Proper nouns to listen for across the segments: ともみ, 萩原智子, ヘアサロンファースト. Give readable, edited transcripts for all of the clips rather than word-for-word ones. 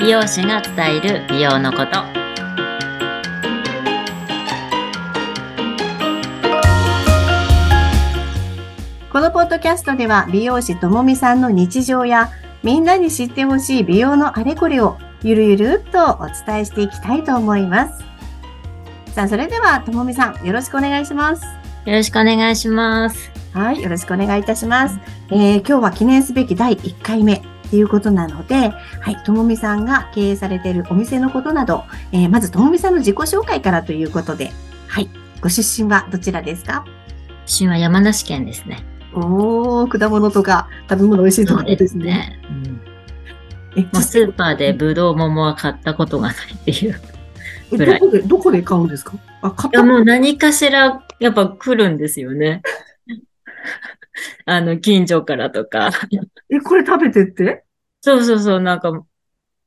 美容師が伝える美容のこと。このポッドキャストでは、美容師ともみさんの日常やみんなに知ってほしい美容のあれこれをゆるゆるっとお伝えしていきたいと思います。さあ、それではともみさん、よろしくお願いします。よろしくお願いします。はい、よろしくお願いいたします。今日は記念すべき第1回目ということなので、はい、ともみさんが経営されているお店のことなど、まずともみさんの自己紹介からということで、はい、ご出身はどちらですか？出身は山梨県ですね。おー、果物とか食べ物美味しいところですね。もうスーパーでぶどう、桃は買ったことがないっていうぐらい。どこで買うんですか？もう何かしらやっぱ来るんですよね。近所からとか。これ食べてって？そう、なんか、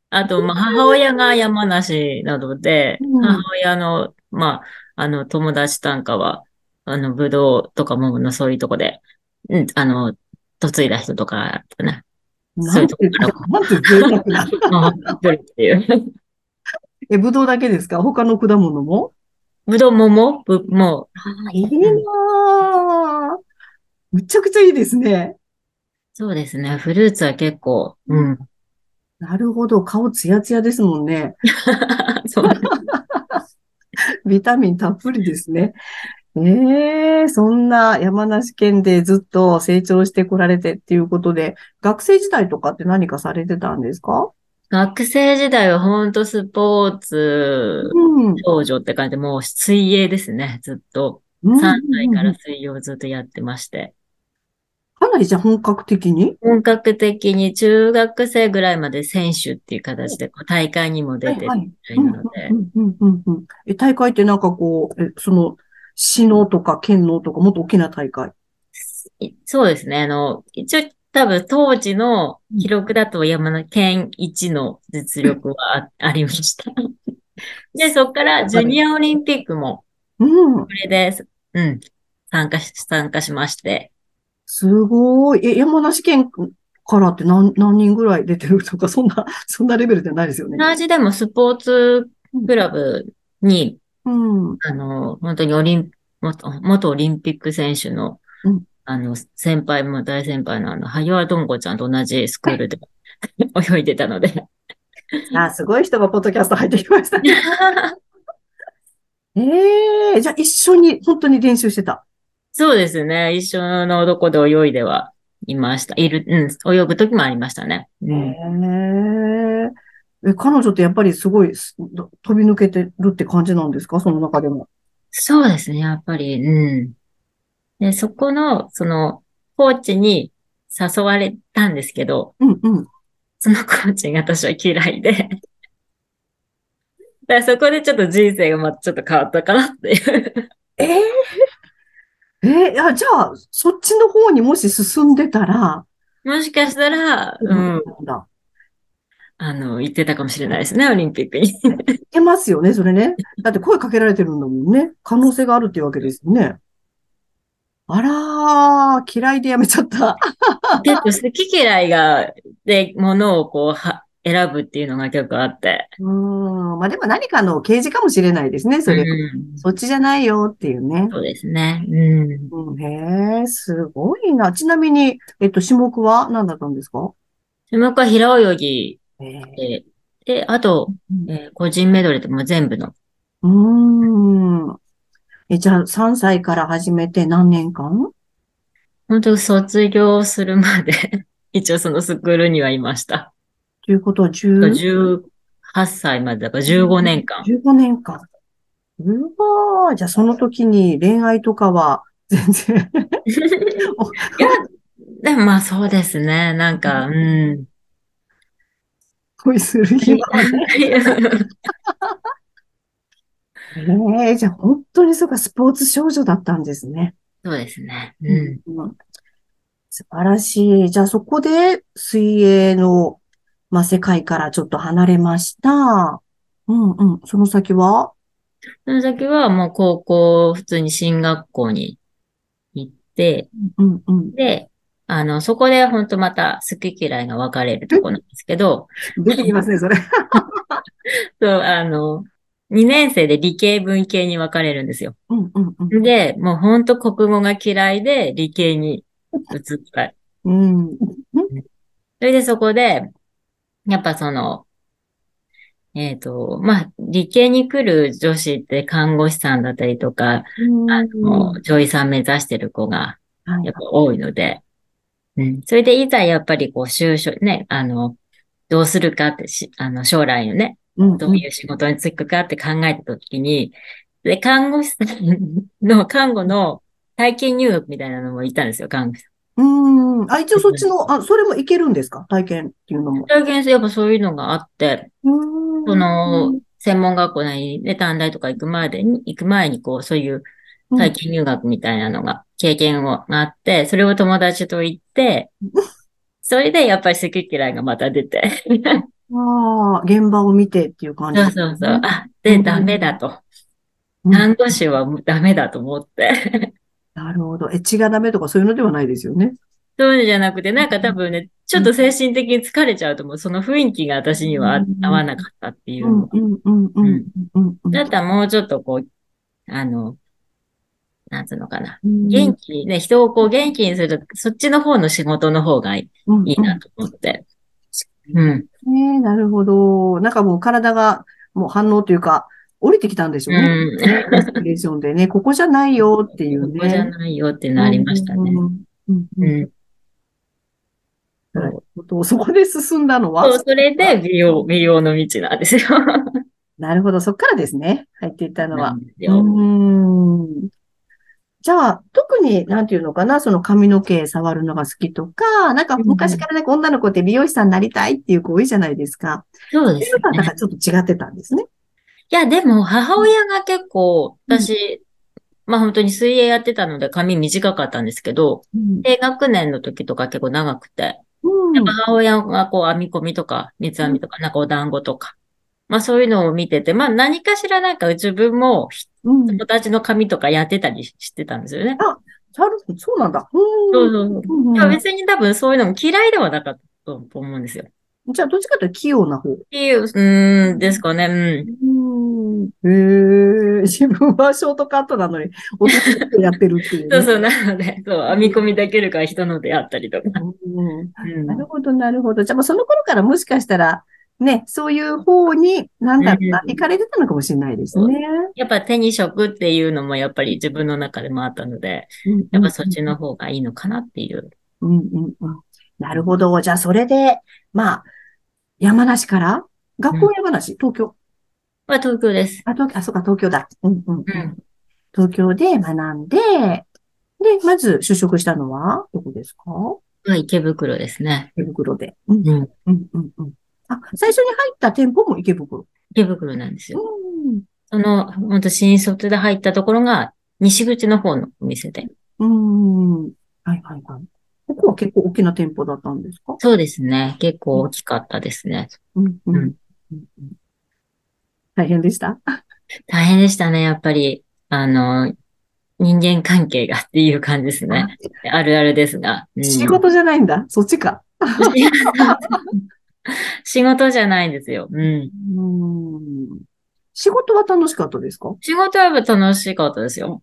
あと、母親が山梨なので、母親の、友達なんかは、ぶどうとか桃のそういうとこで、嫁いだ人とか、ね。そういうとこから。なんて贅沢な。来るっていう。ぶどうだけですか？他の果物も？ぶどう、桃？もう。いいなぁ。むちゃくちゃいいですね。そうですね。フルーツは結構。うん。なるほど。顔ツヤツヤですもんね。そうビタミンたっぷりですね。そんな山梨県でずっと成長してこられてっていうことで、学生時代とかって何かされてたんですか？学生時代はほんとスポーツ少女って感じで、もう水泳ですね。ずっと。3歳から水泳をずっとやってまして。かなりじゃ本格的に中学生ぐらいまで選手っていう形でこう大会にも出てるみたいなので。大会ってなんかこう、市のとか県のとかもっと大きな大会？そうですね。一応多分当時の記録だと山梨県一の実力はありました。で、そこからジュニアオリンピックも、これで、参加しまして。すごーい。山梨県からって何人ぐらい出てるとか、そんなレベルじゃないですよね。同じでもスポーツクラブに、本当に元オリンピック選手の、先輩も大先輩の萩原智子ちゃんと同じスクールで泳いでたので。あ、すごい人がポッドキャスト入ってきましたね。じゃあ一緒に本当に練習してた？そうですね。一緒のどこで泳いではいました。泳ぐ時もありましたね。彼女ってやっぱりすごい飛び抜けてるって感じなんですか？その中でも。そうですね。やっぱり、で、そこの、コーチに誘われたんですけど、そのコーチが私は嫌いで。だそこでちょっと人生がちょっと変わったかなっていう。じゃあ、そっちの方にもし進んでたら。もしかしたら、行ってたかもしれないですね、オリンピックに。行けますよね、それね。だって声かけられてるんだもんね。可能性があるっていうわけですよね。あらー、嫌いでやめちゃった。結構好き嫌いが、で、ものをこう、選ぶっていうのが結構あって。でも何かの啓示かもしれないですね、それ。そっちじゃないよっていうね。そうですね。すごいな。ちなみに、種目は何だったんですか？種目は平泳ぎ。で、あと、個人メドレーとも全部の。じゃあ、3歳から始めて何年間？本当卒業するまで、一応そのスクールにはいました。ということは18歳までだから15年間。15年間。うわー、じゃあその時に恋愛とかは全然。いや、でもそうですね。なんか、恋する暇はね。じゃあ本当にそうか、スポーツ少女だったんですね。そうですね。素晴らしい。じゃあそこで水泳の世界からちょっと離れました。その先は？その先はもう高校、普通に進学校に行っって、うんうん、で、そこで本当また好き嫌いが分かれるとこなんですけど。出てきますね、それ。そう、2年生で理系文系に分かれるんですよ。うんうんうん、で、もう本当国語が嫌いで理系に移った。うん。それでそこで、やっぱその、まあ、理系に来る女子って看護師さんだったりとか、女医さん目指してる子がやっぱ多いので、うん、それでいざやっぱりこう就職ね、どうするかって将来のね、どういう仕事に就くかって考えたときに、で、看護師さんの看護の体験入学みたいなのも行ったんですよ、看護師さん。一応そっちの、それもいけるんですか？体験っていうのも。体験して、やっぱそういうのがあって、その、専門学校なりで短大とか行く前にこう、そういう体験入学みたいなのが、経験があって、それを友達と行って、それでやっぱり好き嫌いがまた出て。ああ、現場を見てっていう感じ、ね。そうそうそう。あ、で、ダメだと。看護師はダメだと思って。なるほど。血がダメとかそういうのではないですよね。そういうのじゃなくて、なんか多分ね、ちょっと精神的に疲れちゃうと思う。その雰囲気が私には合わなかったっていうのが。だったらもうちょっとこう、なんつうのかな。元気にね、人をこう元気にすると、そっちの方の仕事の方がいいなと思って。なるほど。なんかもう体がもう反応というか、降りてきたんでしょうね。レスピレーションでね、ここじゃないよっていうね。ここじゃないよってなりましたね。そこで進んだのはそれで美容の道なんですよ。なるほど。そこからですね。入っていったのは。じゃあ、特に、なんていうのかな、その髪の毛触るのが好きとか、なんか昔からね、女の子って美容師さんになりたいっていう子多いじゃないですか。そうですね。なんかちょっと違ってたんですね。いや、でも、母親が結構、私、まあ本当に水泳やってたので髪短かったんですけど、低学年の時とか結構長くて、やっぱ母親がこう編み込みとか、三つ編みとか、なんかお団子とか、まあそういうのを見てて、まあ何かしらなんか自分も人たちの髪とかやってたりしてたんですよね。あ、そうなんだ。そうそう。別に多分そういうのも嫌いではなかったと思うんですよ。じゃあ、どっちかというと器用な方。ですかね。自分はショートカットなのに、お手伝いやってるっていう、ね。そうそう、なので、そう、編み込みできるから人のであったりとか。なるほど、なるほど。じゃあ、もうその頃からもしかしたら、ね、そういう方に、なんだろうな、行かれてたのかもしれないですね。やっぱ手に職っていうのも、やっぱり自分の中でもあったので、やっぱそっちの方がいいのかなっていう。なるほど。じゃあ、それで、まあ、山梨から学校山梨、東京は東京です。そうか、東京だ。東京で学んで、で、まず就職したのはどこですか？池袋ですね。池袋で。最初に入った店舗も池袋。池袋なんですよ。その、本当新卒で入ったところが、西口の方のお店で。ここは結構大きな店舗だったんですか？そうですね。結構大きかったですね。大変でした？大変でしたね。やっぱり、人間関係がっていう感じですね。あるあるですが。仕事じゃないんだ。そっちか。仕事じゃないんですよ。仕事は楽しかったですか？仕事は楽しかったですよ。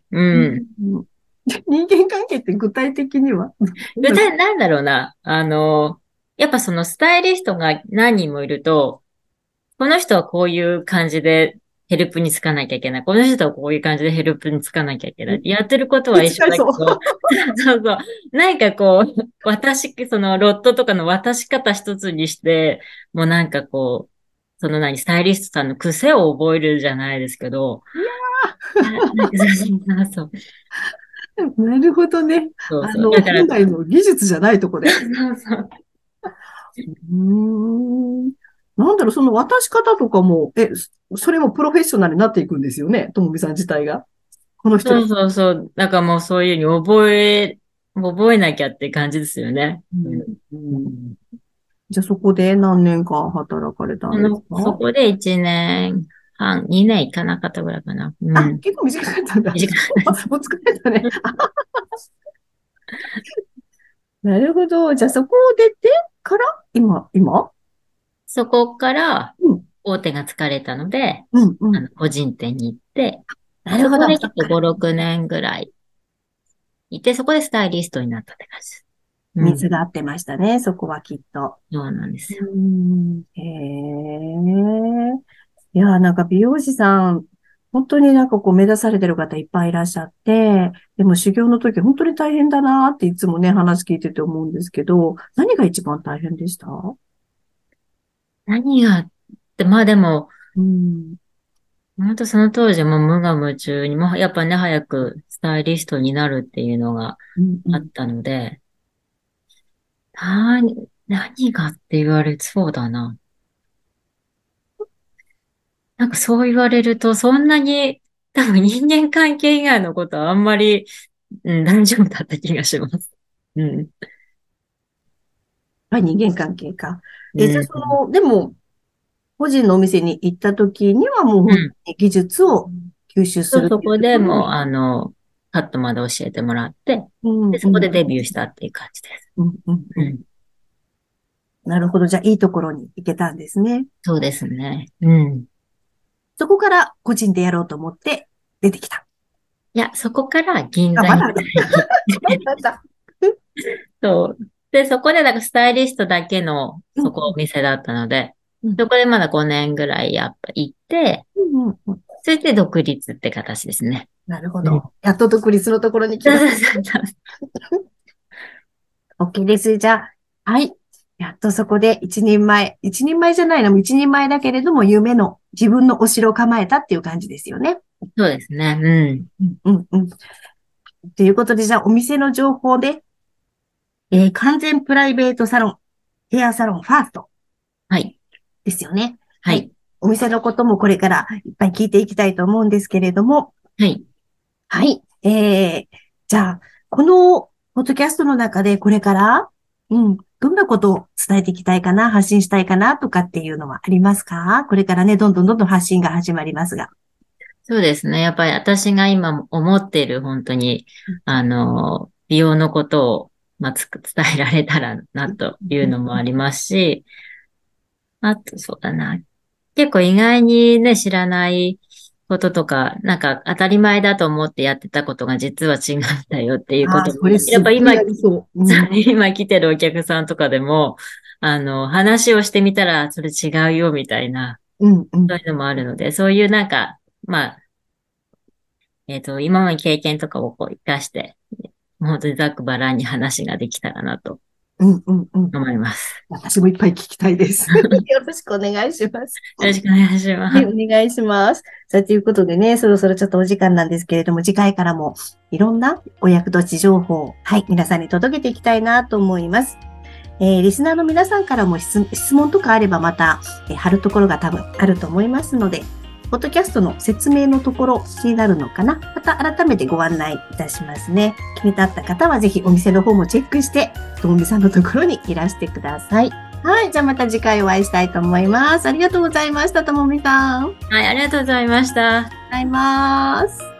人間関係って具体的にはなんだろうな。やっぱそのスタイリストが何人もいると、この人はこういう感じでヘルプにつかなきゃいけない。この人はこういう感じでヘルプにつかなきゃいけない。やってることは一緒だけど。なんかこう、そのロットとかの渡し方一つにして、もうなんかこう、そのスタイリストさんの癖を覚えるじゃないですけど。そう。なるほどね。本来の技術じゃないとこで。なんだろう、その渡し方とかも、それもプロフェッショナルになっていくんですよね、ともみさん自体が。この人。そう。なんかもうそういうふうに覚えなきゃって感じですよね。じゃあそこで何年間働かれたんですか？そこで1年。2年いかなかったぐらいかな。結構短かったんだ。短かった。もう疲れたね。なるほど。じゃあそこを出てから、今そこから、大手が疲れたので、個人店に行って、なるほど。そこで5、6年ぐらいいて、そこでスタイリストになったって感じです。水が合ってましたね、そこはきっと。そうなんですよ。いや、なんか美容師さん、本当になんかこう目指されてる方いっぱいいらっしゃって、でも修行の時本当に大変だなっていつもね、話聞いてて思うんですけど、何が一番大変でした？何がって、まあでも、本当その当時も無我夢中に、やっぱね、早くスタイリストになるっていうのがあったので、何がって言われそうだな。なんかそう言われると、そんなに多分人間関係以外のことはあんまり、大丈夫だった気がします。人間関係か。じゃあでも、個人のお店に行った時にはもう本当に技術を吸収する。そこでもカットまで教えてもらって、で、そこでデビューしたっていう感じです。なるほど。じゃあいいところに行けたんですね。そうですね。そこから個人でやろうと思って出てきた。いや、そこから銀座に行った。そう。で、そこでなんかスタイリストだけのそこお店だったので、そこでまだ5年ぐらいやっぱ行って、それで独立って形ですね。なるほど。やっと独立のところに来ました。OK です。じゃあ、はい。やっとそこで一人前じゃないのも一人前だけれども夢の自分のお城を構えたっていう感じですよね。そうですね。ということで、じゃあお店の情報で、完全プライベートサロン、ヘアサロンファースト。はい。ですよね。はい。お店のこともこれからいっぱい聞いていきたいと思うんですけれども。はい。はい。じゃあ、このポッドキャストの中でこれから、どんなことを伝えていきたいかな、発信したいかなとかっていうのはありますか？これからね、どんどん発信が始まりますが。そうですね。やっぱり私が今思っている本当に、美容のことを、伝えられたらなというのもありますし、あとそうだな。結構意外にね、知らないこととか、なんか当たり前だと思ってやってたことが実は違ったよっていうことも、やっぱ今来てるお客さんとかでも、話をしてみたらそれ違うよみたいな、そういうのもあるので、そういうなんか、今まで経験とかをこう活かして、本当にざっくばらんに話ができたらなと思います。私もいっぱい聞きたいです。よろしくお願いします。よろしくお願いします。はい、お願いします。さあ、ということでね、そろそろちょっとお時間なんですけれども、次回からもいろんなお役立ち情報を、皆さんに届けていきたいなと思います。リスナーの皆さんからも質問とかあればまた、貼るところが多分あると思いますので、ポッドキャストの説明のところ気になるのかな？また改めてご案内いたしますね。気になった方はぜひお店の方もチェックして、ともみさんのところにいらしてください。はい、じゃあまた次回お会いしたいと思います。ありがとうございました、ともみさん。はい、ありがとうございました。ありがとうございます。